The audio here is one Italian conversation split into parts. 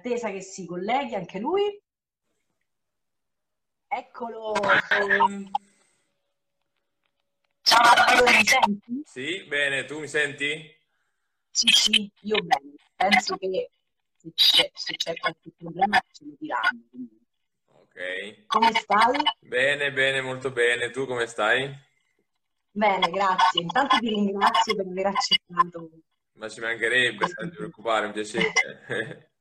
attesa che si colleghi anche lui. Eccolo. Ciao, allora, mi senti? Sì, bene, tu mi senti? Sì, sì, io bene. Penso che se c'è qualche problema ce lo diranno. Ok. Come stai? Bene, bene, molto bene. Tu come stai? Bene, grazie. Intanto ti ringrazio per aver accettato. Ma ci mancherebbe, non ti preoccupare, è un piacere.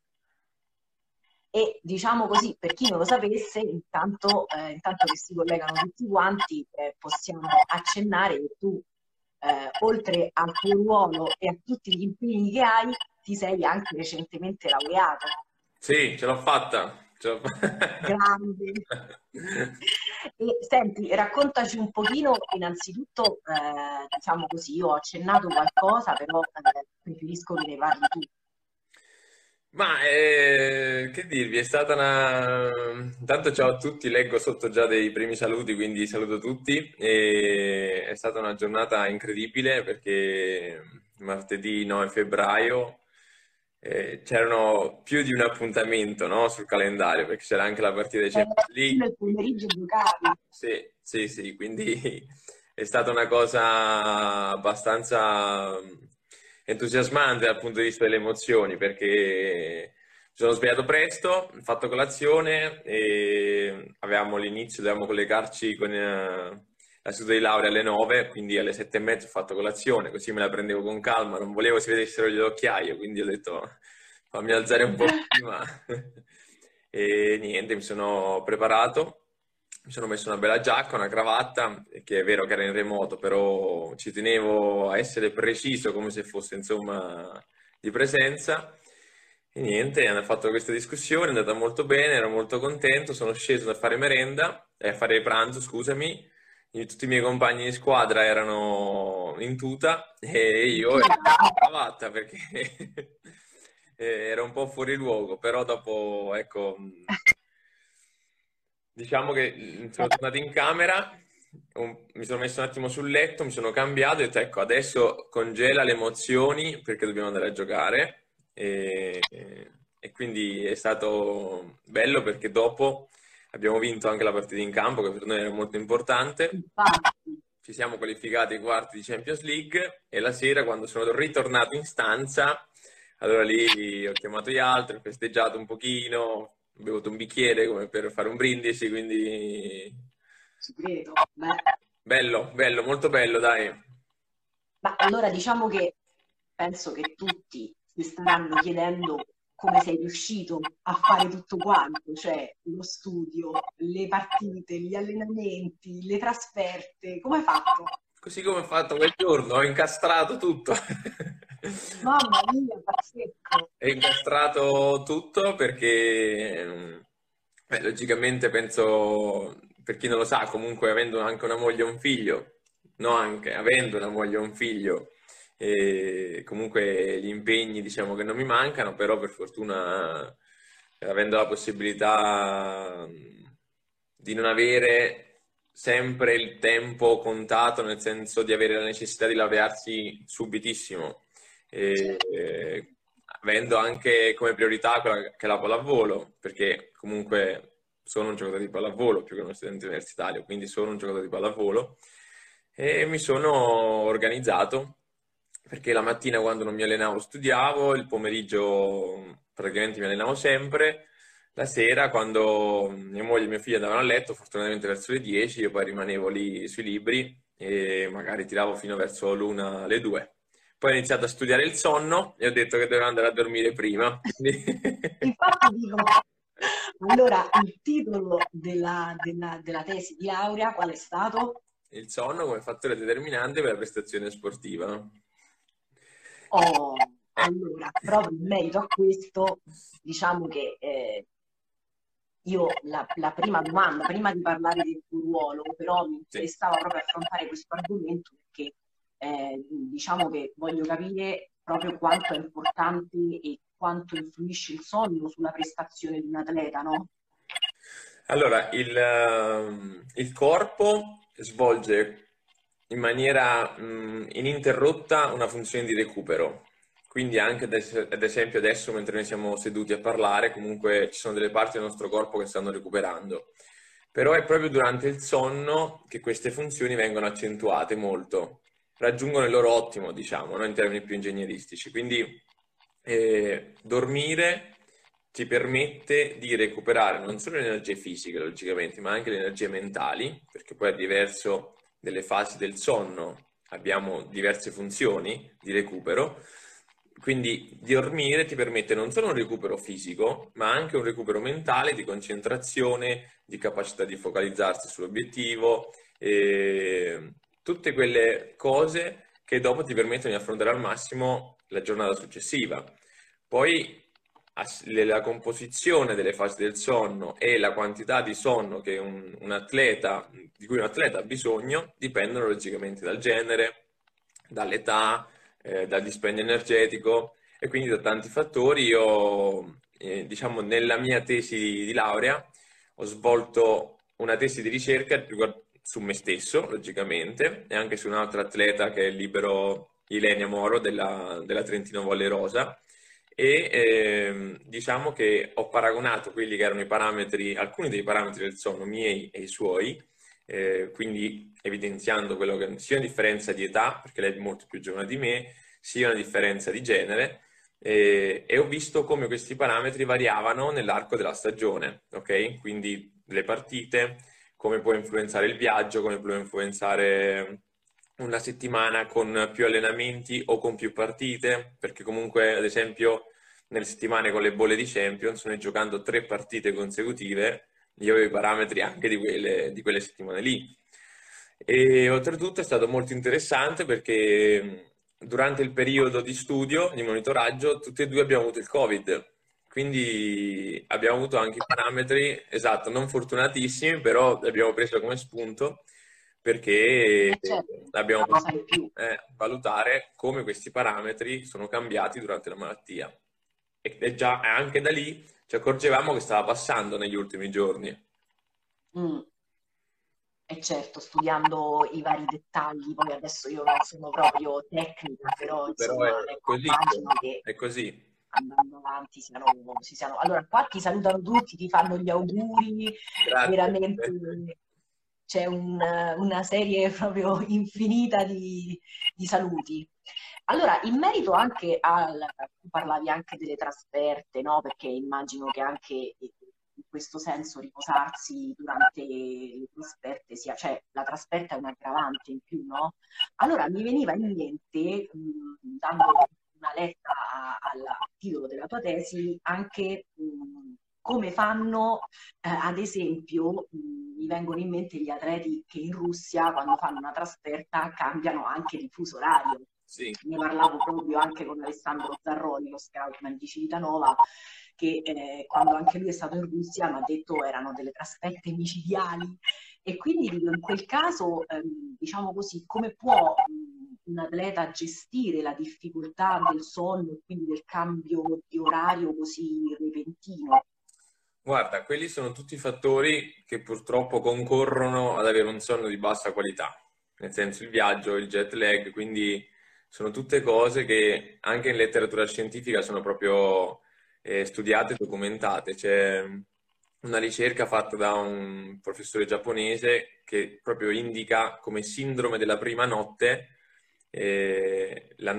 E diciamo così, per chi non lo sapesse, intanto che si collegano tutti quanti, possiamo accennare che tu, oltre al tuo ruolo e a tutti gli impegni che hai, ti sei anche recentemente laureata. Sì, ce l'ho fatta. Grande. E, senti, raccontaci un pochino innanzitutto, diciamo così, io ho accennato qualcosa, però preferisco che ne parli tu. Ma che dirvi, è stata una... Intanto ciao a tutti, leggo sotto già dei primi saluti, quindi saluto tutti. E è stata una giornata incredibile perché martedì 9 febbraio c'erano più di un appuntamento, no, sul calendario, perché c'era anche la partita di Champions League. Il pomeriggio giocavi. Sì, sì, sì, quindi è stata una cosa abbastanza... entusiasmante dal punto di vista delle emozioni, perché mi sono svegliato presto, ho fatto colazione e avevamo l'inizio, dovevamo collegarci con la seduta di laurea alle 9, quindi alle 7:30 ho fatto colazione, così me la prendevo con calma, non volevo si vedessero gli occhiaie, quindi ho detto fammi alzare un po' prima. E niente, mi sono preparato, mi sono messo una bella giacca, una cravatta, che è vero che era in remoto, però ci tenevo a essere preciso come se fosse, insomma, di presenza. E niente, hanno fatto questa discussione, è andata molto bene, ero molto contento, sono sceso a fare merenda, a fare pranzo, scusami. Tutti i miei compagni di squadra erano in tuta e io ero in cravatta perché ero un po' fuori luogo, però dopo, ecco... Diciamo che sono tornato in camera, mi sono messo un attimo sul letto, mi sono cambiato e ho detto ecco adesso congela le emozioni perché dobbiamo andare a giocare e quindi è stato bello perché dopo abbiamo vinto anche la partita in campo che per noi era molto importante, ci siamo qualificati ai quarti di Champions League e la sera quando sono ritornato in stanza allora lì ho chiamato gli altri, ho festeggiato un pochino, ho bevuto un bicchiere come per fare un brindisi, quindi... Ci credo. Beh. Bello, bello, molto bello, dai. Ma allora diciamo che penso che tutti si staranno chiedendo come sei riuscito a fare tutto quanto, cioè lo studio, le partite, gli allenamenti, le trasferte, come hai fatto? Così come ho fatto quel giorno, ho incastrato tutto. Mamma mia, pazzesco! È incastrato tutto perché, beh, logicamente penso, per chi non lo sa, comunque avendo anche una moglie e un figlio, no anche, avendo una moglie e un figlio, e comunque gli impegni diciamo che non mi mancano, però per fortuna avendo la possibilità di non avere... sempre il tempo contato, nel senso di avere la necessità di laurearsi subitissimo, e avendo anche come priorità quella che è la pallavolo, perché comunque sono un giocatore di pallavolo più che uno studente universitario, quindi sono un giocatore di pallavolo e mi sono organizzato perché la mattina quando non mi allenavo studiavo, il pomeriggio praticamente mi allenavo sempre. La sera, quando mia moglie e mio figlio andavano a letto, fortunatamente verso le 10, io poi rimanevo lì sui libri e magari tiravo fino verso l'una, le 2. Poi ho iniziato a studiare il sonno e ho detto che dovevo andare a dormire prima. Infatti dico, allora il titolo della tesi di laurea qual è stato? Il sonno come fattore determinante per la prestazione sportiva. Oh, allora, proprio in merito a questo, diciamo che... Io la prima domanda, prima di parlare del tuo ruolo, però mi interessava proprio affrontare questo argomento perché diciamo che voglio capire proprio quanto è importante e quanto influisce il sonno sulla prestazione di un atleta, no? Allora, il corpo svolge in maniera ininterrotta una funzione di recupero, Quindi anche ad esempio adesso, mentre noi siamo seduti a parlare, comunque ci sono delle parti del nostro corpo che stanno recuperando. Però è proprio durante il sonno che queste funzioni vengono accentuate molto, raggiungono il loro ottimo, diciamo, no? In termini più ingegneristici. Quindi dormire ci permette di recuperare non solo le energie fisiche, logicamente, ma anche le energie mentali, perché poi è diverso delle fasi del sonno, abbiamo diverse funzioni di recupero. Quindi dormire ti permette non solo un recupero fisico, ma anche un recupero mentale, di concentrazione, di capacità di focalizzarsi sull'obiettivo, e tutte quelle cose che dopo ti permettono di affrontare al massimo la giornata successiva. Poi la composizione delle fasi del sonno e la quantità di sonno che di cui un atleta ha bisogno dipendono logicamente dal genere, dall'età, dal dispendio energetico e quindi da tanti fattori. Io, diciamo, nella mia tesi di laurea ho svolto una tesi di ricerca su me stesso, logicamente, e anche su un'altra atleta che è libero, Ilenia Moro, della Trentino Volley Rosa, e diciamo che ho paragonato quelli che erano i parametri, alcuni dei parametri del sonno miei e i suoi, quindi evidenziando quello che sia una differenza di età, perché lei è molto più giovane di me, sia una differenza di genere, e ho visto come questi parametri variavano nell'arco della stagione, ok? Quindi le partite, come può influenzare il viaggio, come può influenzare una settimana con più allenamenti o con più partite, perché comunque, ad esempio, nelle settimane con le bolle di Champions, noi giocando 3 partite consecutive, io avevo i parametri anche di quelle settimane lì. E oltretutto è stato molto interessante perché durante il periodo di studio, di monitoraggio, tutti e due abbiamo avuto il Covid, quindi abbiamo avuto anche i parametri, esatto, non fortunatissimi, però l'abbiamo preso come spunto perché abbiamo potuto valutare come questi parametri sono cambiati durante la malattia. E già anche da lì ci accorgevamo che stava passando negli ultimi giorni. E certo, studiando i vari dettagli, poi adesso io non sono proprio tecnica, però è così, immagino che è così. Andando avanti si siano. Allora, qua ti salutano tutti, ti fanno gli auguri. Grazie, veramente c'è una serie proprio infinita di saluti. Allora, in merito anche parlavi anche delle trasferte, no? Perché immagino che anche in questo senso riposarsi durante le trasferte cioè la trasferta è un aggravante in più, no? Allora mi veniva in mente, dando una letta al titolo della tua tesi, anche come fanno, ad esempio, mi vengono in mente gli atleti che in Russia, quando fanno una trasferta, cambiano anche di fuso orario. Sì. Ne parlavo proprio anche con Alessandro Zarroni, lo scoutman di Civitanova, che quando anche lui è stato in Russia mi ha detto erano delle trasferte micidiali. E quindi in quel caso, diciamo così, come può un atleta gestire la difficoltà del sonno e quindi del cambio di orario così repentino? Guarda, quelli sono tutti fattori che purtroppo concorrono ad avere un sonno di bassa qualità, nel senso il viaggio, il jet lag, quindi sono tutte cose che anche in letteratura scientifica sono proprio studiate e documentate. C'è una ricerca fatta da un professore giapponese che proprio indica come sindrome della prima notte, la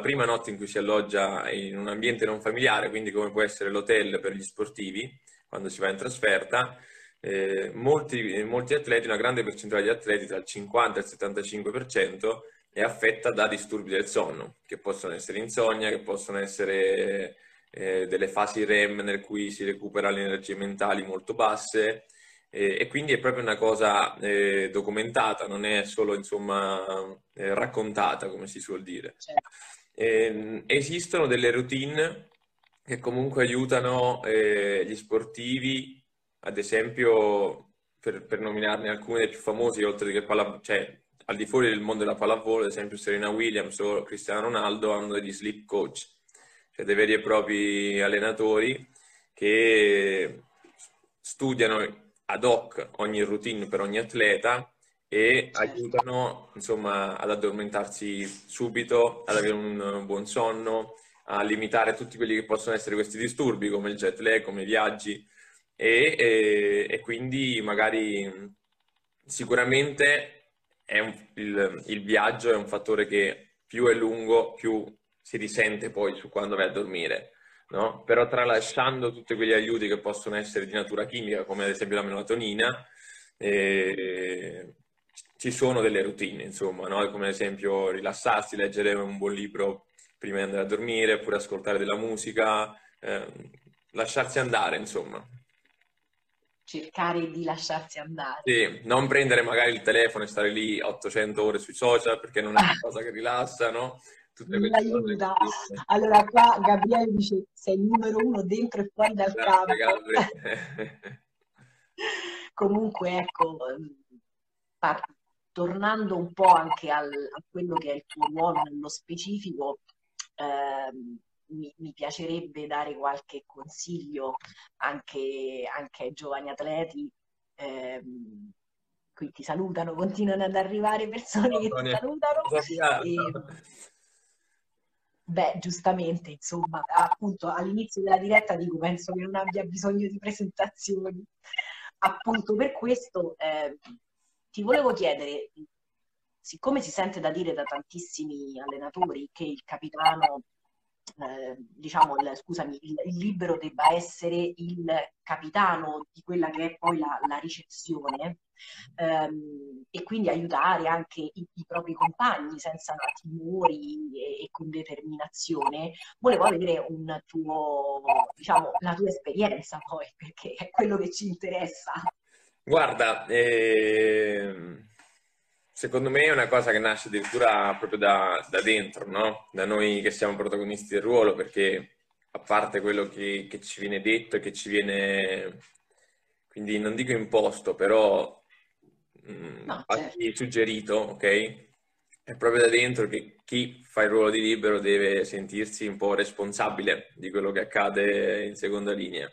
prima notte in cui si alloggia in un ambiente non familiare, quindi come può essere l'hotel per gli sportivi quando si va in trasferta. Molti atleti, una grande percentuale di atleti, tra il 50 e il 75%, è affetta da disturbi del sonno, che possono essere insonnia, che possono essere delle fasi REM nel cui si recupera le energie mentali molto basse, e quindi è proprio una cosa documentata, non è solo, insomma, raccontata, come si suol dire. Esistono delle routine che comunque aiutano gli sportivi, ad esempio, per nominarne alcune dei più famosi, oltre che al di fuori del mondo della pallavolo, ad esempio Serena Williams o Cristiano Ronaldo hanno degli sleep coach, cioè dei veri e propri allenatori che studiano ad hoc ogni routine per ogni atleta e aiutano, insomma, ad addormentarsi subito, ad avere un buon sonno, a limitare tutti quelli che possono essere questi disturbi, come il jet lag, come i viaggi, e quindi magari sicuramente è il viaggio è un fattore che più è lungo, più si risente poi su quando vai a dormire, no? Però tralasciando tutti quegli aiuti che possono essere di natura chimica, come ad esempio la melatonina, ci sono delle routine, insomma, no? Come ad esempio rilassarsi, leggere un buon libro prima di andare a dormire, oppure ascoltare della musica, lasciarsi andare, insomma. Cercare di lasciarsi andare. Sì, non prendere magari il telefono e stare lì 800 ore sui social, perché non è una cosa che rilassa, no? Tutte quelle cose che... Allora qua Gabriele dice, sei il numero uno dentro e fuori dal campo. Comunque, ecco, tornando un po' anche a quello che è il tuo ruolo nello specifico, mi piacerebbe dare qualche consiglio anche ai giovani atleti. Qui ti salutano, continuano ad arrivare persone che ti salutano. Beh, giustamente, insomma, appunto all'inizio della diretta dico, penso che non abbia bisogno di presentazioni. Appunto per questo... Ti volevo chiedere, siccome si sente da dire da tantissimi allenatori che il capitano, il libero debba essere il capitano di quella che è poi la ricezione, e quindi aiutare anche i propri compagni senza timori e con determinazione, volevo avere un tuo, diciamo, la tua esperienza poi, perché è quello che ci interessa. Guarda, secondo me è una cosa che nasce addirittura proprio da dentro, no? Da noi che siamo protagonisti del ruolo, perché a parte quello che ci viene detto e che ci viene, quindi non dico imposto, però no, certo, suggerito, ok? È proprio da dentro che chi fa il ruolo di libero deve sentirsi un po' responsabile di quello che accade in seconda linea.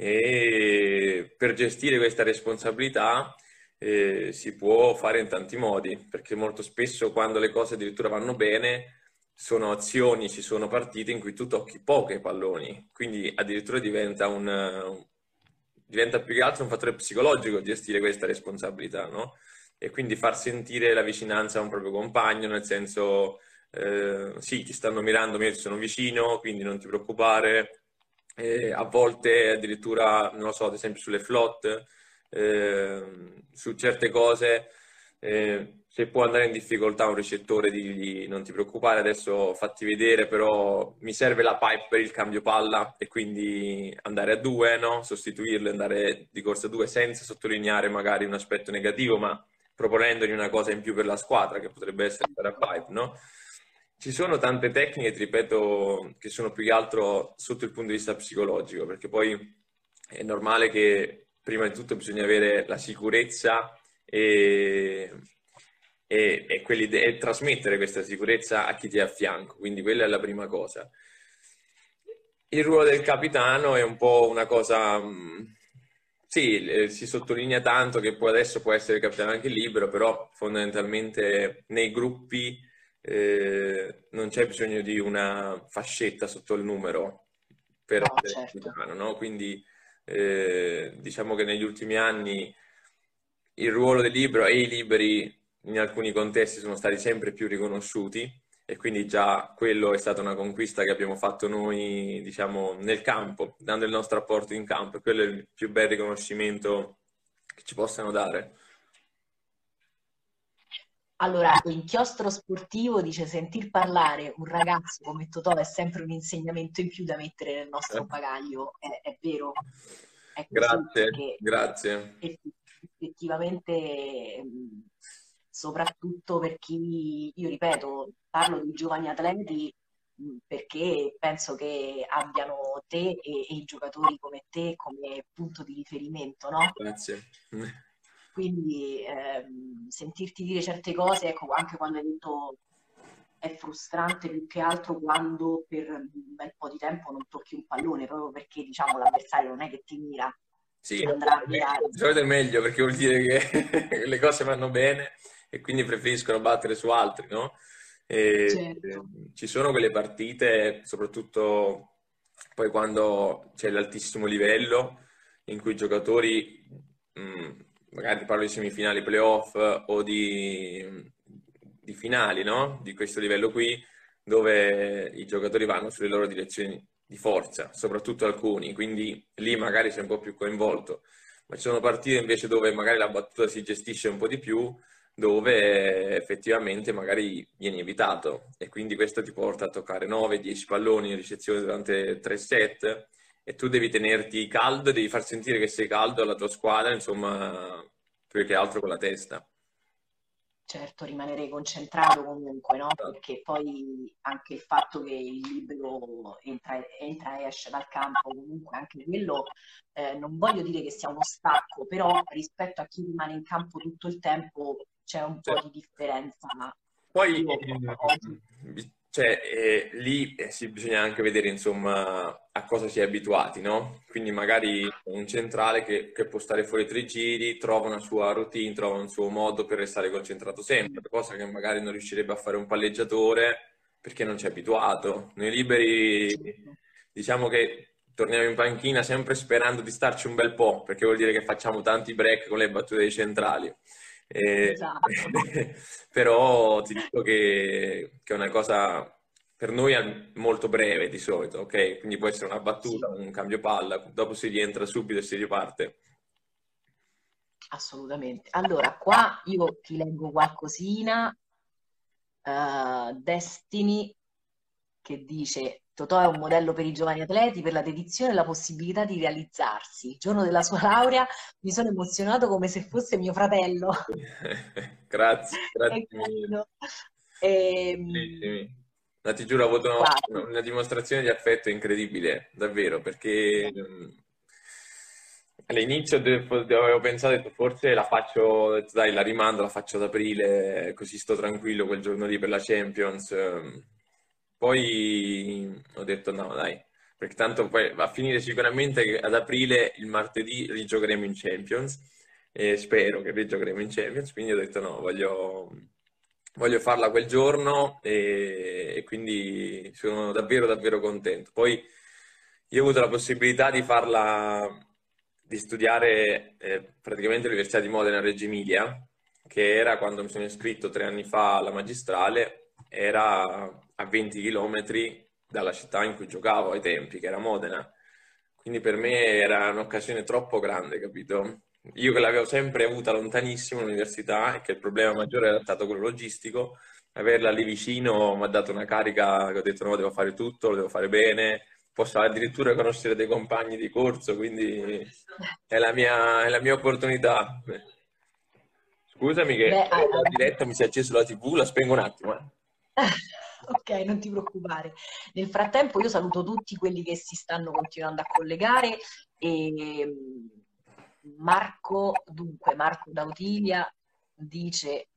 E per gestire questa responsabilità si può fare in tanti modi, perché molto spesso quando le cose addirittura vanno bene sono azioni, ci sono partite in cui tu tocchi pochi palloni, quindi addirittura diventa più che altro un fattore psicologico gestire questa responsabilità, no? E quindi far sentire la vicinanza a un proprio compagno, nel senso sì, ti stanno mirando, io ti sono vicino, quindi non ti preoccupare. A volte addirittura, non lo so, ad esempio sulle flotte, su certe cose, se può andare in difficoltà un ricettore, digli non ti preoccupare, adesso fatti vedere, però mi serve la pipe per il cambio palla e quindi andare a due, no? Sostituirlo, andare di corsa a due senza sottolineare magari un aspetto negativo, ma proponendogli una cosa in più per la squadra, che potrebbe essere andare a pipe, no? Ci sono tante tecniche, ti ripeto, che sono più che altro sotto il punto di vista psicologico, perché poi è normale che prima di tutto bisogna avere la sicurezza e trasmettere questa sicurezza a chi ti è a fianco, quindi quella è la prima cosa. Il ruolo del capitano è un po' una cosa... Sì, si sottolinea tanto che poi adesso può essere il capitano anche libero, però fondamentalmente nei gruppi non c'è bisogno di una fascetta sotto il numero per essere capitano, no? Quindi diciamo che negli ultimi anni il ruolo del libero e i liberi in alcuni contesti sono stati sempre più riconosciuti e quindi già quello è stata una conquista che abbiamo fatto noi, diciamo, nel campo, dando il nostro apporto in campo, e quello è il più bel riconoscimento che ci possano dare. Allora, l'inchiostro sportivo dice: sentir parlare un ragazzo come Totò è sempre un insegnamento in più da mettere nel nostro bagaglio, è vero? È grazie, grazie. Effettivamente, soprattutto per chi, io ripeto, parlo di giovani atleti perché penso che abbiano te e i giocatori come te come punto di riferimento, no? Grazie. Quindi sentirti dire certe cose, ecco, anche quando hai detto è frustrante, più che altro quando per un bel po' di tempo non tocchi un pallone, proprio perché, diciamo, l'avversario non è che ti mira. Sì, andrà via. Di solito è meglio, perché vuol dire che le cose vanno bene e quindi preferiscono battere su altri, no? E certo. Ci sono quelle partite, soprattutto poi quando c'è l'altissimo livello, in cui i giocatori, magari parlo di semifinali playoff o di finali, no? Di questo livello qui, dove i giocatori vanno sulle loro direzioni di forza, soprattutto alcuni, quindi lì magari sei un po' più coinvolto. Ma ci sono partite invece dove magari la battuta si gestisce un po' di più, dove effettivamente magari vieni evitato, e quindi questo ti porta a toccare 9-10 palloni in ricezione durante 3 set, e tu devi tenerti caldo, devi far sentire che sei caldo alla tua squadra, insomma, più che altro con la testa. Certo, rimanere concentrato comunque, no? Perché poi anche il fatto che il libero entra e esce dal campo, comunque anche quello, non voglio dire che sia uno stacco, però rispetto a chi rimane in campo tutto il tempo c'è un po' di differenza. Ma poi lì bisogna anche vedere, insomma, a cosa si è abituati, no? Quindi magari un centrale che può stare fuori 3 giri trova una sua routine, trova un suo modo per restare concentrato sempre, cosa che magari non riuscirebbe a fare un palleggiatore perché non ci è abituato. Noi liberi diciamo che torniamo in panchina sempre sperando di starci un bel po', perché vuol dire che facciamo tanti break con le battute dei centrali. Esatto. Però ti dico che è una cosa per noi è molto breve di solito, ok? Quindi può essere una battuta, sì, un cambio palla, dopo si rientra subito e si riparte. Assolutamente. Allora, qua io ti leggo qualcosina. Destiny che dice: Totò è un modello per i giovani atleti, per la dedizione e la possibilità di realizzarsi. Il giorno della sua laurea mi sono emozionato come se fosse mio fratello. Grazie. Sì. Ma ti giuro, ho avuto una dimostrazione di affetto incredibile, davvero, perché all'inizio avevo pensato, forse la faccio, dai, la rimando, la faccio ad aprile, così sto tranquillo quel giorno lì per la Champions. Poi ho detto no, dai, perché tanto poi va a finire sicuramente che ad aprile, il martedì, rigiocheremo in Champions, e spero che rigiocheremo in Champions, quindi ho detto no, voglio farla quel giorno, e quindi sono davvero davvero contento. Poi io ho avuto la possibilità di studiare praticamente all'Università di Modena Reggio Emilia, che era, quando mi sono iscritto 3 anni fa alla magistrale, era a 20 km dalla città in cui giocavo ai tempi, che era Modena. Quindi per me era un'occasione troppo grande, capito? Io che l'avevo sempre avuta lontanissimo l'università, e che il problema maggiore era stato quello logistico, averla lì vicino mi ha dato una carica che ho detto no, devo fare tutto, lo devo fare bene, posso addirittura conoscere dei compagni di corso, quindi è la mia opportunità. Scusami che la diretta mi si è accesa la TV, la spengo un attimo. Ok, non ti preoccupare. Nel frattempo io saluto tutti quelli che si stanno continuando a collegare. E Marco D'Autilia dice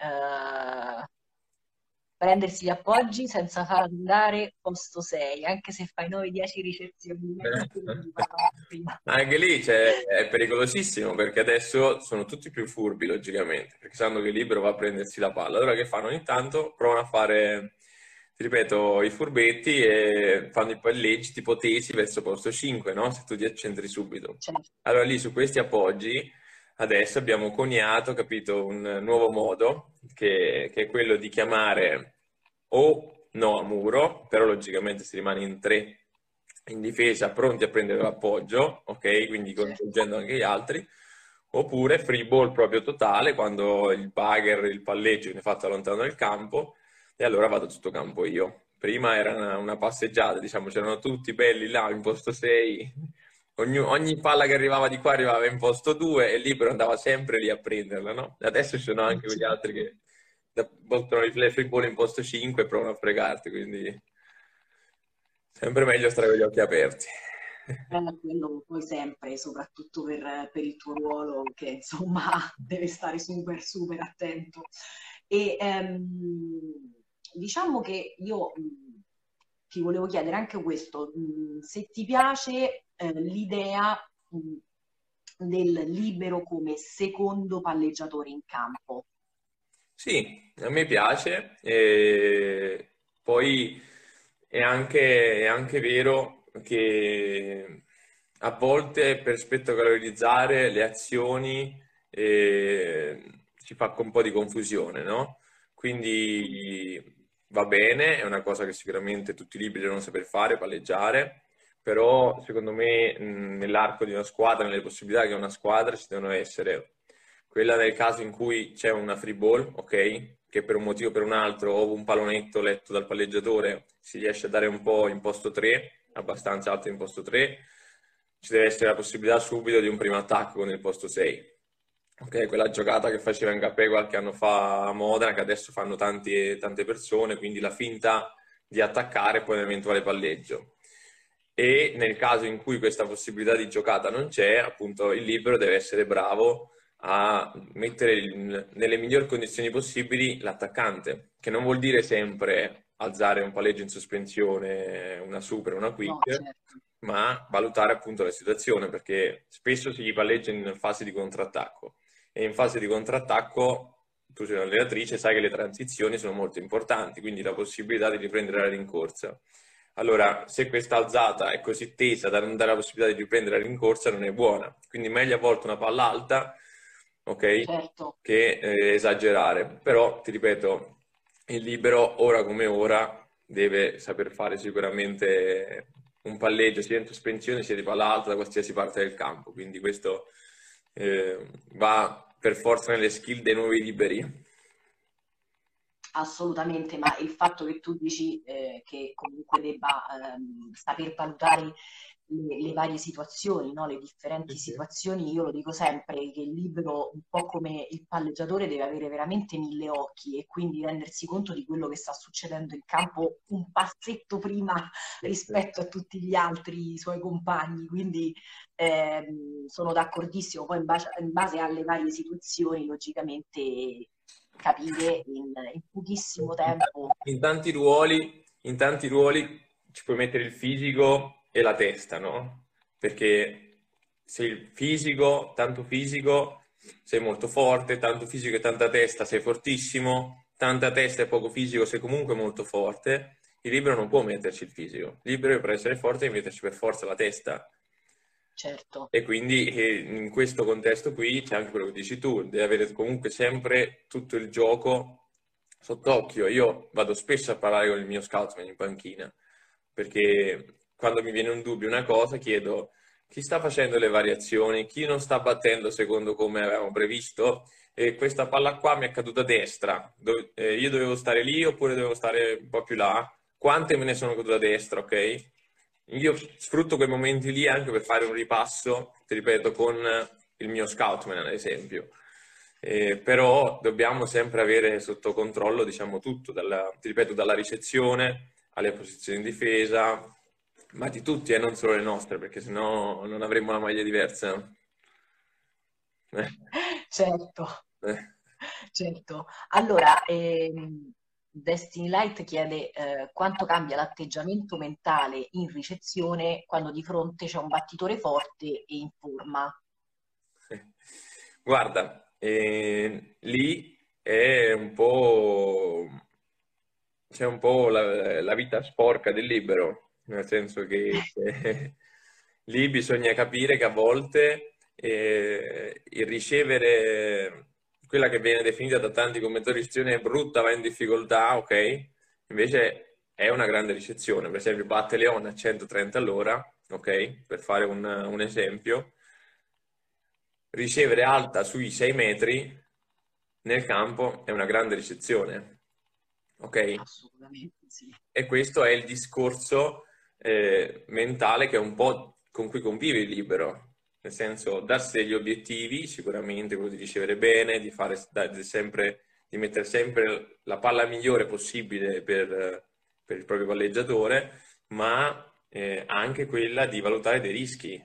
prendersi gli appoggi senza far andare posto 6, anche se fai 9-10 ricezioni. Anche lì è pericolosissimo, perché adesso sono tutti più furbi, logicamente, perché sanno che il libero va a prendersi la palla. Allora che fanno? Ogni tanto provano a fare, ripeto, i furbetti, e fanno i palleggi tipo tesi verso posto 5, no? Se tu ti accentri subito. Allora lì, su questi appoggi, adesso abbiamo coniato, capito, un nuovo modo, che è quello di chiamare o no a muro, però logicamente si rimane in 3 in difesa, pronti a prendere l'appoggio, ok? Quindi coinvolgendo anche gli altri. Oppure free ball proprio totale, quando il bugger, il palleggio viene fatto lontano dal campo, e allora vado tutto campo io. Prima era una passeggiata, diciamo, c'erano tutti belli là in posto 6, ogni palla che arrivava di qua arrivava in posto 2, e il libero andava sempre lì a prenderla, no? Adesso ci sono anche quegli altri che buttano il free ball in posto 5 e provano a fregarti, quindi sempre meglio stare con gli occhi aperti. Quello poi sempre, soprattutto per il tuo ruolo, che insomma deve stare super super attento. E diciamo che io ti volevo chiedere anche questo, se ti piace l'idea nel libero come secondo palleggiatore in campo. Sì, a me piace, e poi è anche vero che a volte per spettacolarizzare le azioni ci fa un po' di confusione, no? Quindi va bene, è una cosa che sicuramente tutti i liberi devono saper fare, palleggiare, però secondo me nell'arco di una squadra, nelle possibilità che ha una squadra, ci devono essere quella nel caso in cui c'è una free ball, ok, che per un motivo o per un altro, o un pallonetto letto dal palleggiatore, si riesce a dare un po' in posto 3, abbastanza alto in posto 3, ci deve essere la possibilità subito di un primo attacco con il posto 6. Ok, quella giocata che faceva Mbappé qualche anno fa a Modena, che adesso fanno tante persone, quindi la finta di attaccare poi un eventuale palleggio. E nel caso in cui questa possibilità di giocata non c'è, appunto il libero deve essere bravo a mettere nelle migliori condizioni possibili l'attaccante, che non vuol dire sempre alzare un palleggio in sospensione, una super, una quick, no, certo, ma valutare appunto la situazione, perché spesso si gli palleggia in fase di contrattacco, e in fase di contrattacco tu sei un'allenatrice, sai che le transizioni sono molto importanti, quindi la possibilità di riprendere la rincorsa. Allora, se questa alzata è così tesa da non dare la possibilità di riprendere la rincorsa, non è buona. Quindi meglio a volte una palla alta, ok? Certo. Che esagerare. Però, ti ripeto, il libero, ora come ora, deve saper fare sicuramente un palleggio sia in sospensione sia di palla alta da qualsiasi parte del campo. Quindi questo va per forza nelle skill dei nuovi liberi. Assolutamente, ma il fatto che tu dici che comunque debba saper valutare le varie situazioni, no? Le differenti situazioni, io lo dico sempre che il libero, un po' come il palleggiatore, deve avere veramente mille occhi e quindi rendersi conto di quello che sta succedendo in campo un passetto prima rispetto a tutti gli altri suoi compagni, quindi sono d'accordissimo. Poi in base alle varie situazioni logicamente capire in pochissimo tempo. In tanti ruoli ci puoi mettere il fisico e la testa, no? Perché se il fisico, tanto fisico, sei molto forte, tanto fisico e tanta testa, sei fortissimo, tanta testa e poco fisico, sei comunque molto forte. Il libero non può metterci il fisico. Il libero per essere forte deve metterci per forza la testa. Certo. E quindi in questo contesto qui c'è anche quello che dici tu, devi avere comunque sempre tutto il gioco sott'occhio. Io vado spesso a parlare con il mio scoutman in panchina, perché quando mi viene un dubbio, una cosa, chiedo chi sta facendo le variazioni, chi non sta battendo secondo come avevamo previsto, e questa palla qua mi è caduta a destra, io dovevo stare lì oppure dovevo stare un po' più là, quante me ne sono cadute a destra, ok? Io sfrutto quei momenti lì anche per fare un ripasso, ti ripeto, con il mio scoutman ad esempio, però dobbiamo sempre avere sotto controllo, diciamo, tutto, dalla ricezione alle posizioni in difesa, ma di tutti e non solo le nostre, perché sennò non avremmo una maglia diversa. Certo, certo. Allora, Destiny Light chiede quanto cambia l'atteggiamento mentale in ricezione quando di fronte c'è un battitore forte e in forma. Guarda, lì è un po', c'è un po' la vita sporca del libero, nel senso che lì bisogna capire che a volte il ricevere quella che viene definita da tanti commentatori ricezione è brutta, va in difficoltà, ok? Invece è una grande ricezione. Per esempio batte Leon a 130 all'ora, ok? Per fare un esempio. Ricevere alta sui 6 metri nel campo è una grande ricezione, ok? Assolutamente sì. E questo è il discorso mentale che è un po' con cui convive il libero. Nel senso, darsi degli obiettivi, sicuramente quello di ricevere bene, di fare sempre, di mettere sempre la palla migliore possibile per il proprio palleggiatore, ma anche quella di valutare dei rischi.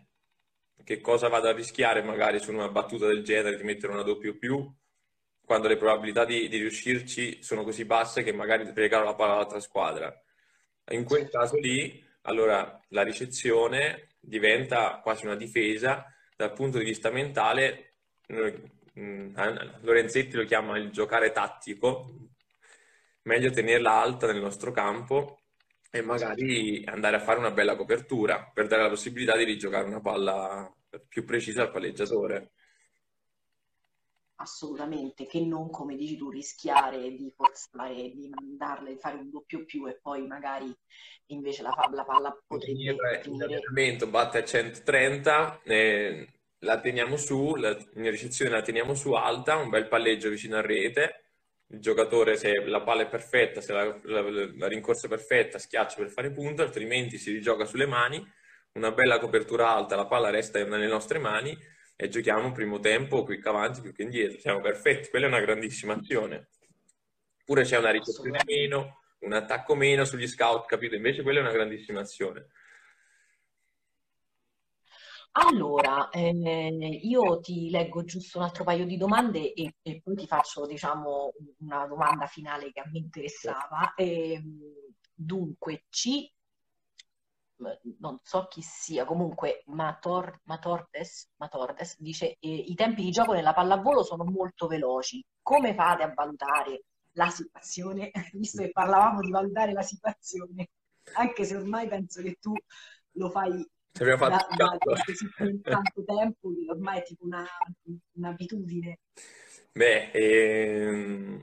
Che cosa vado a rischiare magari su una battuta del genere di mettere una doppia o più, quando le probabilità di riuscirci sono così basse che magari regalano la palla all'altra squadra. In quel caso lì, allora, la ricezione diventa quasi una difesa dal punto di vista mentale, Lorenzetti lo chiama il giocare tattico, meglio tenerla alta nel nostro campo e magari andare a fare una bella copertura per dare la possibilità di rigiocare una palla più precisa al palleggiatore. Assolutamente, che non, come dici tu, rischiare di forzare, di mandarla, di fare un doppio più e poi magari invece la palla potrebbe finire. Batte a 130, la teniamo su, in ricezione la teniamo su alta, un bel palleggio vicino a rete, il giocatore, se la palla è perfetta, se la rincorsa è perfetta, schiaccia per fare punto, altrimenti si rigioca sulle mani, una bella copertura alta, la palla resta nelle nostre mani e giochiamo primo tempo quick avanti più che indietro, siamo perfetti, quella è una grandissima azione. Oppure c'è una ricezione meno, un attacco meno sugli scout, capito? Invece quella è una grandissima azione. Allora, io ti leggo giusto un altro paio di domande e poi ti faccio, diciamo, una domanda finale che a me interessava. Dunque, non so chi sia, comunque Matordes dice i tempi di gioco nella pallavolo sono molto veloci. Come fate a valutare la situazione? Visto che parlavamo di valutare la situazione, anche se ormai penso che tu lo fai... Abbiamo fatto tanto tempo, ormai è tipo un'abitudine. Beh,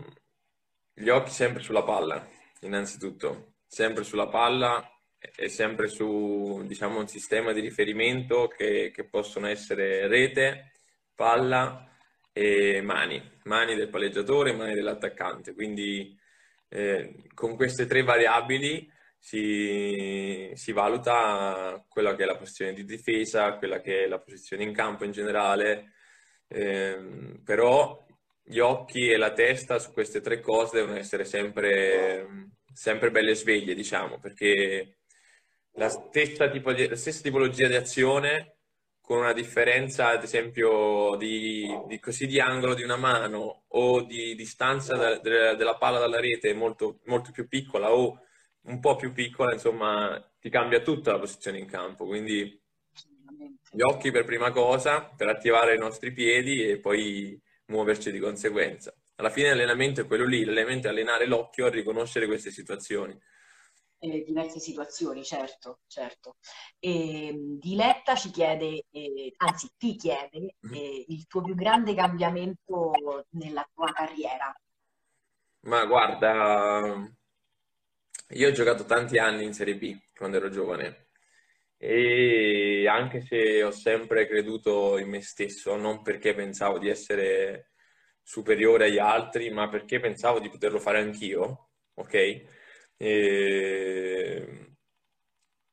gli occhi sempre sulla palla, innanzitutto, sempre sulla palla e sempre su, diciamo, un sistema di riferimento che possono essere rete, palla e mani del palleggiatore, mani dell'attaccante. Quindi con queste tre variabili si valuta quella che è la posizione di difesa, quella che è la posizione in campo in generale, però gli occhi e la testa su queste tre cose devono essere sempre belle sveglie, diciamo, perché la stessa tipologia di azione, con una differenza ad esempio di angolo di una mano o di distanza della palla dalla rete molto, molto più piccola o un po' più piccola, insomma, ti cambia tutta la posizione in campo. Quindi gli occhi per prima cosa, per attivare i nostri piedi e poi muoverci di conseguenza. Alla fine l'allenamento è quello lì, l'allenamento è allenare l'occhio a riconoscere queste situazioni. Diverse situazioni, certo. Diletta ci chiede, anzi ti chiede, il tuo più grande cambiamento nella tua carriera. Ma guarda... Io ho giocato tanti anni in Serie B quando ero giovane e anche se ho sempre creduto in me stesso, non perché pensavo di essere superiore agli altri, ma perché pensavo di poterlo fare anch'io, ok? E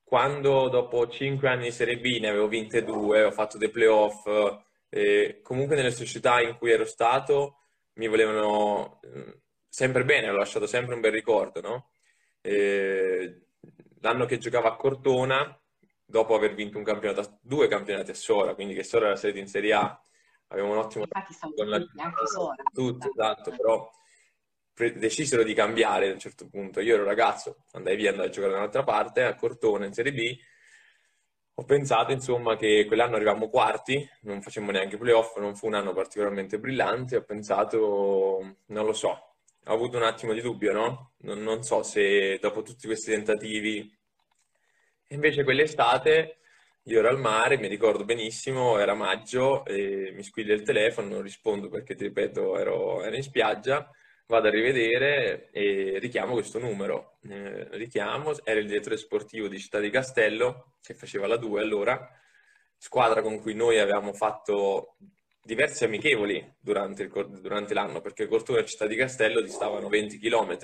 quando dopo 5 anni di Serie B ne avevo vinte 2, ho fatto dei playoff, e comunque nelle società in cui ero stato mi volevano sempre bene, ho lasciato sempre un bel ricordo, no? L'anno che giocavo a Cortona, dopo aver vinto un campionato, 2 campionati a Sora, quindi che Sora era sede in Serie A, avevamo un ottimo esatto, però decisero di cambiare a un certo punto. Io ero ragazzo, andai a giocare da un'altra parte, a Cortona in Serie B. Ho pensato, insomma, che quell'anno arrivavamo quarti, non facemmo neanche playoff, non fu un anno particolarmente brillante. Ho pensato, non lo so, ho avuto un attimo di dubbio, no? Non so se dopo tutti questi tentativi... E invece quell'estate io ero al mare, mi ricordo benissimo, era maggio, e mi squilla il telefono, non rispondo perché, ti ripeto, ero in spiaggia, vado a rivedere e richiamo questo numero. Era il direttore sportivo di Città di Castello, che faceva la 2 allora, squadra con cui noi avevamo fatto... diversi amichevoli durante l'anno, perché Cortona e Città di Castello distavano 20 km,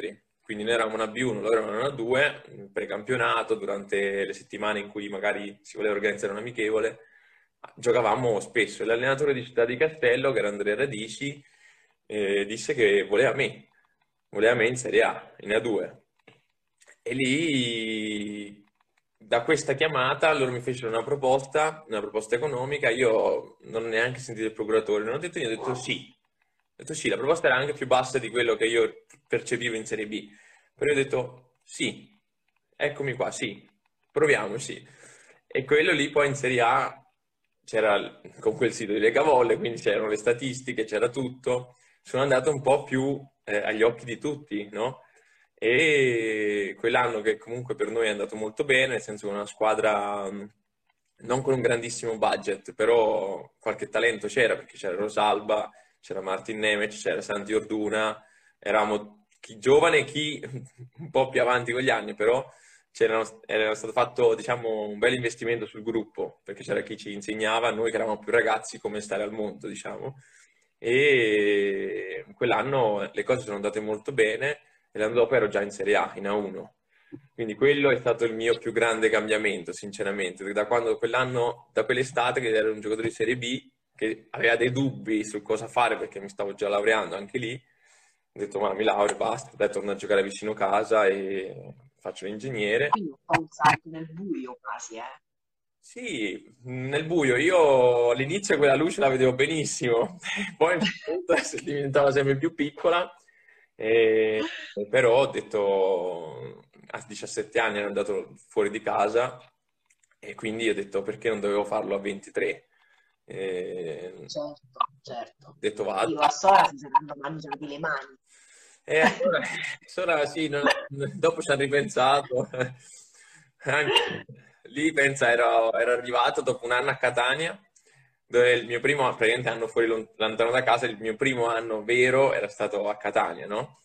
quindi noi eravamo una B1, loro erano una A2, precampionato, durante le settimane in cui magari si voleva organizzare un amichevole, giocavamo spesso. L'allenatore di Città di Castello, che era Andrea Radici, disse che voleva me in Serie A, in A2. E lì... Da questa chiamata loro mi fecero una proposta economica, io non ho neanche sentito il procuratore, non ho detto niente, ho detto sì. Ho detto sì, la proposta era anche più bassa di quello che io percepivo in Serie B. Però io ho detto sì, eccomi qua, sì, proviamoci. E quello lì poi in Serie A c'era con quel sito di Lega Volley, quindi c'erano le statistiche, c'era tutto. Sono andato un po' più agli occhi di tutti, no? E quell'anno che comunque per noi è andato molto bene, nel senso che una squadra non con un grandissimo budget, però qualche talento c'era, perché c'era Rosalba, c'era Martin Nemec, c'era Santi Orduna, eravamo chi giovane, chi un po' più avanti con gli anni, però era stato fatto, diciamo, un bel investimento sul gruppo, perché c'era chi ci insegnava, noi che eravamo più ragazzi, come stare al mondo, diciamo. E quell'anno le cose sono andate molto bene e l'anno dopo ero già in Serie A, in A1. Quindi quello è stato il mio più grande cambiamento, sinceramente, da quando quell'anno, da quell'estate che ero un giocatore di Serie B, che aveva dei dubbi su cosa fare perché mi stavo già laureando anche lì, ho detto ma mi laureo e basta, dai, torno a giocare vicino casa e faccio l'ingegnere. Quindi ho fatto un salto nel buio quasi, eh? Sì, nel buio. Io all'inizio quella luce la vedevo benissimo, poi diventava sempre più piccola, però ho detto, a 17 anni ero andato fuori di casa e quindi ho detto perché non dovevo farlo a 23. Certo. Ho detto vado. Io a Sora si saranno mangiati le mani. E allora, Sora sì, dopo ci ha ripensato. Lì, pensa, ero arrivato dopo un anno a Catania, dove il mio primo anno fuori lontano da casa, il mio primo anno vero era stato a Catania, no?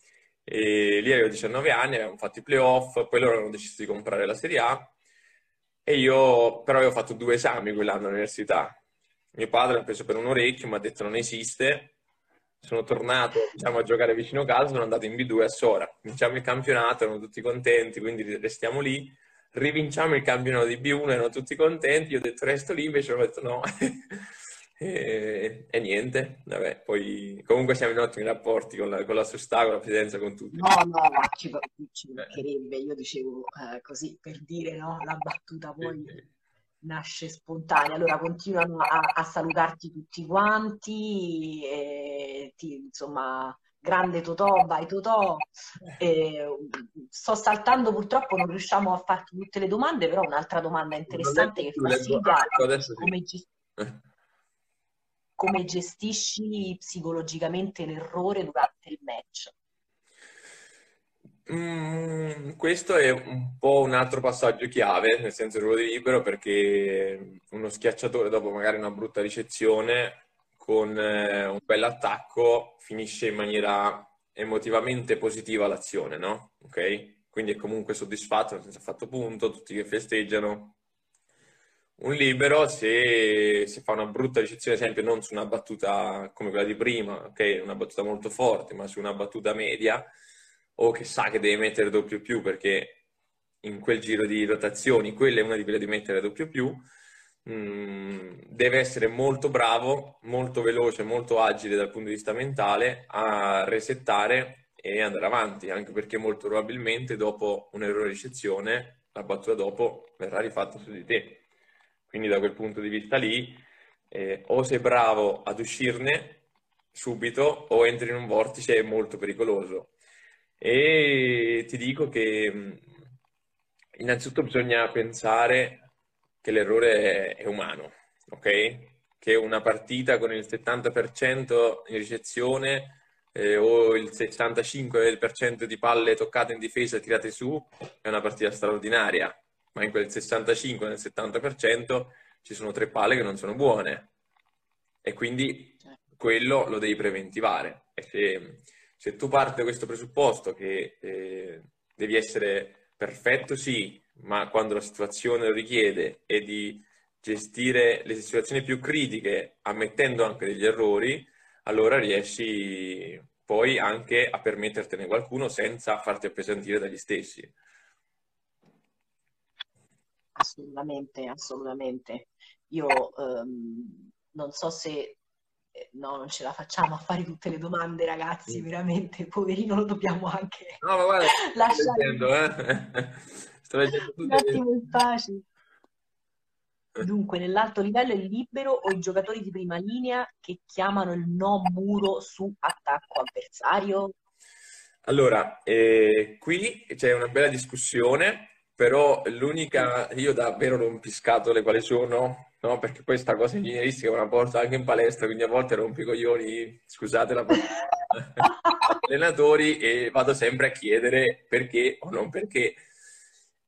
E lì avevo 19 anni, avevamo fatto i playoff, poi loro hanno deciso di comprare la Serie A e io però avevo fatto 2 esami quell'anno all'università. Mio padre l'ha preso per un orecchio, mi ha detto non esiste. Sono tornato, diciamo, a giocare vicino casa, sono andato in B2 a Sora. Vinciamo il campionato, erano tutti contenti, quindi restiamo lì. Rivinciamo il campionato di B1, erano tutti contenti, io ho detto resto lì, invece ho detto no. E niente, vabbè, poi comunque siamo in ottimi rapporti con la società, con la presidenza, con tutti. No, ci mancherebbe, io dicevo così per dire, no, la battuta poi nasce spontanea. Allora continuano a salutarti tutti quanti, insomma... Grande Totò, vai Totò. Sto saltando, purtroppo non riusciamo a farti tutte le domande, però un'altra domanda interessante che fa Silvia è come gestisci psicologicamente l'errore durante il match? Questo è un po' un altro passaggio chiave, nel senso del ruolo di libero, perché uno schiacciatore dopo magari una brutta ricezione con un bell'attacco finisce in maniera emotivamente positiva l'azione, no? Ok? Quindi è comunque soddisfatto, nel senso ha fatto punto, tutti che festeggiano. Un libero, se fa una brutta ricezione, ad esempio, non su una battuta come quella di prima, ok? Una battuta molto forte, ma su una battuta media, o che sa che deve mettere doppio più, perché in quel giro di rotazioni, quella è una di quelle di mettere doppio più, deve essere molto bravo, molto veloce, molto agile dal punto di vista mentale a resettare e andare avanti, anche perché molto probabilmente dopo un errore di ricezione la battuta dopo verrà rifatta su di te, quindi da quel punto di vista lì o sei bravo ad uscirne subito o entri in un vortice molto pericoloso. E ti dico che innanzitutto bisogna pensare che l'errore è umano, ok? Che una partita con il 70% in ricezione o il 65% di palle toccate in difesa e tirate su è una partita straordinaria, ma in quel 65%, nel 70% ci sono 3 palle che non sono buone e quindi quello lo devi preventivare. E se tu parti da questo presupposto che devi essere perfetto, sì, ma quando la situazione lo richiede, e di gestire le situazioni più critiche ammettendo anche degli errori, allora riesci poi anche a permettertene qualcuno senza farti appesantire dagli stessi. Assolutamente, assolutamente. Io non so se... No, non ce la facciamo a fare tutte le domande, ragazzi, veramente, poverino, lo dobbiamo anche lasciare. Un attimo in pace. Dunque, nell'alto livello è libero o i giocatori di prima linea che chiamano il no muro su attacco avversario? Allora, qui c'è una bella discussione, però l'unica, io davvero rompiscatole quale sono, no? Perché poi sta cosa ingegneristica è una porta anche in palestra, quindi a volte rompi i coglioni, scusate la parola, allenatori, e vado sempre a chiedere perché o non perché.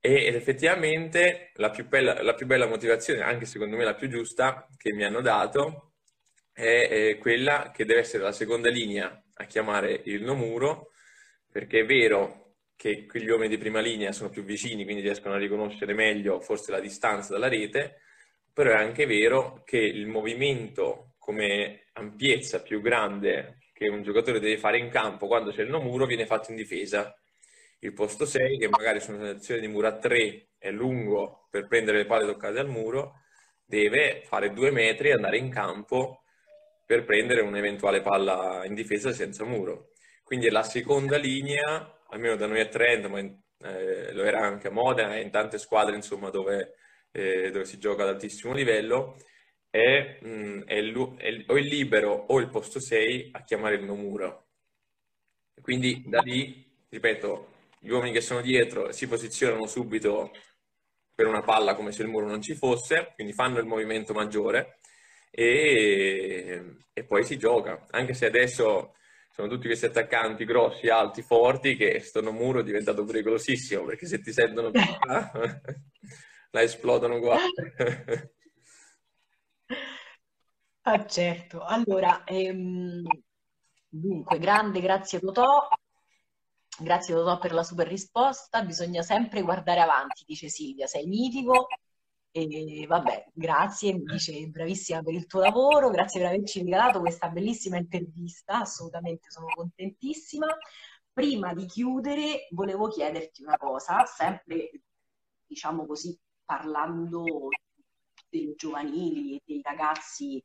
Ed effettivamente la più bella motivazione, anche secondo me la più giusta, che mi hanno dato è quella che deve essere la seconda linea a chiamare il no muro, perché è vero che gli uomini di prima linea sono più vicini, quindi riescono a riconoscere meglio forse la distanza dalla rete, però è anche vero che il movimento come ampiezza più grande che un giocatore deve fare in campo quando c'è il no muro viene fatto in difesa. Il posto 6, che magari su una situazione di muro a 3 è lungo per prendere le palle toccate al muro, deve fare 2 metri e andare in campo per prendere un'eventuale palla in difesa senza muro. Quindi la seconda linea, almeno da noi a Trento, ma lo era anche a Modena e in tante squadre insomma, dove si gioca ad altissimo livello, è o il libero o il posto 6 a chiamare il no muro. Quindi da lì, ripeto, gli uomini che sono dietro si posizionano subito per una palla come se il muro non ci fosse, quindi fanno il movimento maggiore. E poi si gioca, anche se adesso sono tutti questi attaccanti grossi, alti, forti, che sto no muro è diventato pericolosissimo, perché se ti sentono qua, la esplodono qua. Ah certo, allora dunque grande grazie Totò per la super risposta. Bisogna sempre guardare avanti, dice Silvia, sei mitico. E vabbè, grazie, mi dice bravissima per il tuo lavoro, grazie per averci regalato questa bellissima intervista, assolutamente sono contentissima. Prima di chiudere volevo chiederti una cosa, sempre diciamo così parlando dei giovanili e dei ragazzi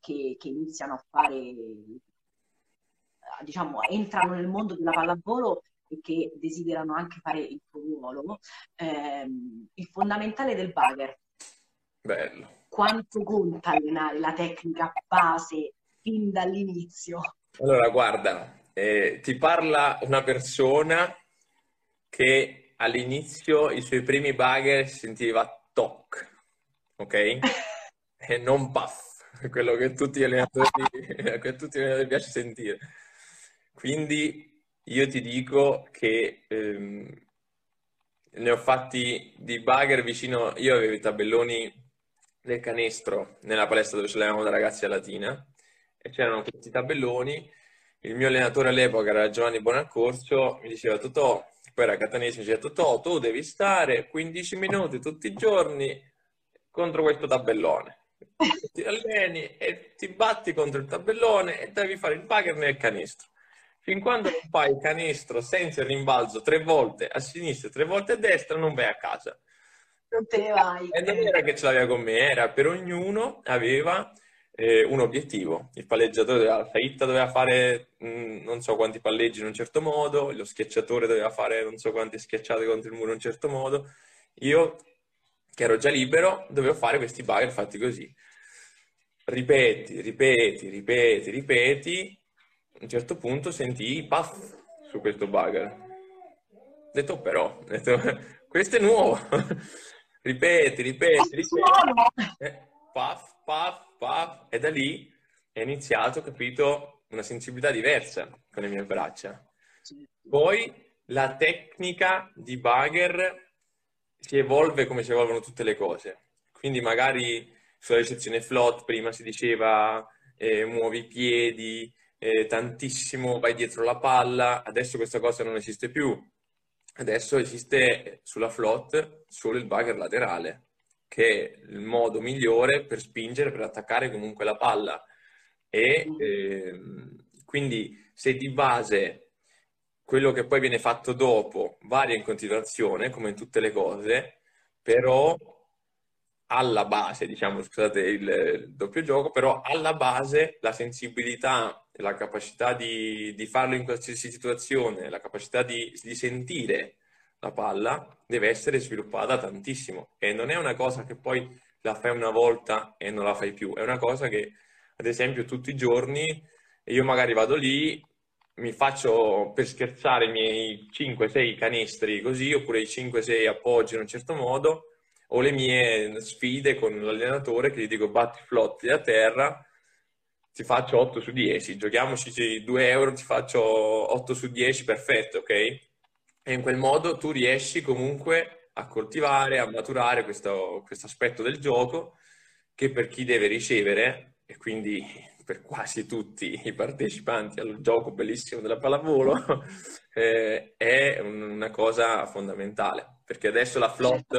che iniziano a fare, diciamo entrano nel mondo della pallavolo, che desiderano anche fare il tuo ruolo, il fondamentale del bugger. Bello. Quanto conta allenare la tecnica base fin dall'inizio? Allora, guarda, ti parla una persona che all'inizio i suoi primi bugger sentiva toc, ok? E non puff, quello che tutti gli allenatori, piace sentire. Quindi io ti dico che ne ho fatti di bugger vicino, io avevo i tabelloni del canestro nella palestra dove ce l'avevamo da ragazzi a Latina e c'erano questi tabelloni, il mio allenatore all'epoca era Giovanni Bonacorso, mi diceva Totò, poi era catanese, mi diceva Totò, tu devi stare 15 minuti tutti i giorni contro questo tabellone, ti alleni e ti batti contro il tabellone e devi fare il bugger nel canestro. Fin quando non fai il canestro senza rimbalzo 3 volte a sinistra, 3 volte a destra, non vai a casa. Non te ne vai. E non era che ce l'aveva con me, era per ognuno aveva un obiettivo. Il palleggiatore della saitta doveva fare non so quanti palleggi in un certo modo, lo schiacciatore doveva fare non so quante schiacciate contro il muro in un certo modo. Io, che ero già libero, dovevo fare questi bugger fatti così. Ripeti. A un certo punto sentii puff su questo bugger, ho detto però, questo è nuovo, ripeti, puff, e da lì è iniziato, ho capito, una sensibilità diversa con le mie braccia. Poi la tecnica di bugger si evolve come si evolvono tutte le cose, quindi magari sulla ricezione float prima si diceva muovi i piedi, tantissimo, vai dietro la palla, adesso questa cosa non esiste più, adesso esiste sulla float solo il bugger laterale, che è il modo migliore per spingere, per attaccare comunque la palla, e quindi se di base quello che poi viene fatto dopo varia in continuazione, come in tutte le cose, però alla base, diciamo, scusate il doppio gioco, però alla base la sensibilità, la capacità di farlo in qualsiasi situazione, la capacità di sentire la palla deve essere sviluppata tantissimo, e non è una cosa che poi la fai una volta e non la fai più, è una cosa che ad esempio tutti i giorni io magari vado lì, mi faccio per scherzare i miei 5-6 canestri così, oppure i 5-6 appoggi in un certo modo, ho le mie sfide con l'allenatore che gli dico batti flotti a terra, ti faccio 8 su 10, giochiamoci 2 euro, ti faccio 8 su 10, perfetto, ok? E in quel modo tu riesci comunque a coltivare, a maturare questo aspetto del gioco che per chi deve ricevere, e quindi per quasi tutti i partecipanti al gioco bellissimo della pallavolo, è una cosa fondamentale. Perché adesso la flot,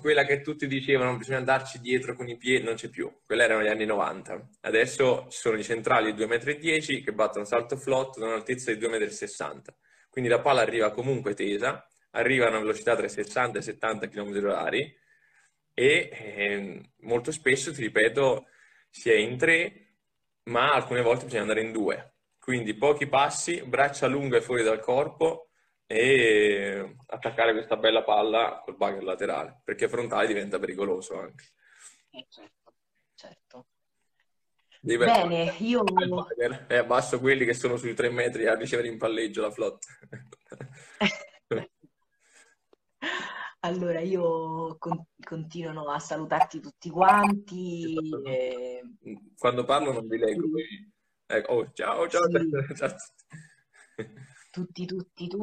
quella che tutti dicevano bisogna andarci dietro con i piedi, non c'è più. Quella erano gli anni 90. Adesso sono i centrali di 2,10 m che battono salto flot da un'altezza di 2,60 m. Quindi la palla arriva comunque tesa, arriva a una velocità tra i 60 e i 70 km/h e molto spesso, ti ripeto, si è in 3, ma alcune volte bisogna andare in 2. Quindi pochi passi, braccia lunghe fuori dal corpo, e attaccare questa bella palla col bagger laterale, perché frontale diventa pericoloso anche. Certo, certo. Bene, io... E abbasso quelli che sono sui 3 metri a ricevere in palleggio la flotta. Allora, io continuo a salutarti tutti quanti. Quando parlo non vi leggo. Quindi... Ecco, oh, ciao, ciao. Sì. Ciao a tutti. Tutti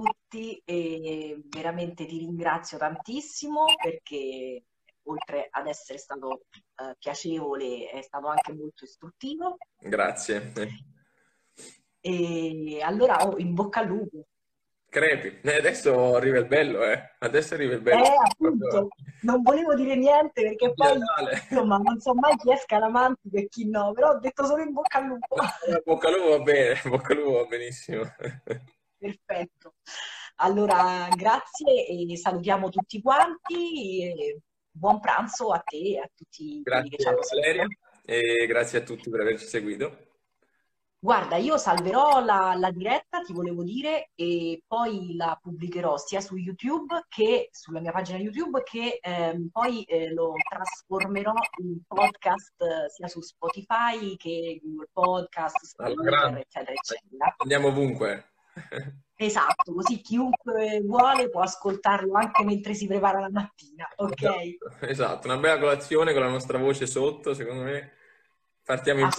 e veramente ti ringrazio tantissimo perché oltre ad essere stato piacevole è stato anche molto istruttivo. Grazie. E allora in bocca al lupo. Crepi, adesso arriva il bello, adesso arriva il bello. Appunto, non volevo dire niente perché poi insomma, non so mai chi è Scaramantico e chi no, però ho detto solo in bocca al lupo. In bocca al lupo va bene, in bocca al lupo va benissimo. Perfetto, allora grazie e salutiamo tutti quanti e buon pranzo a te e a tutti. Grazie che ci hanno Valeria e grazie a tutti per averci seguito. Guarda, io salverò la diretta, ti volevo dire, e poi la pubblicherò sia su YouTube che sulla mia pagina YouTube che poi lo trasformerò in podcast sia su Spotify che Google Podcast, allora, eccetera, eccetera. Andiamo ovunque. Esatto, così chiunque vuole può ascoltarlo anche mentre si prepara la mattina, ok? Esatto, una bella colazione con la nostra voce sotto, secondo me partiamo in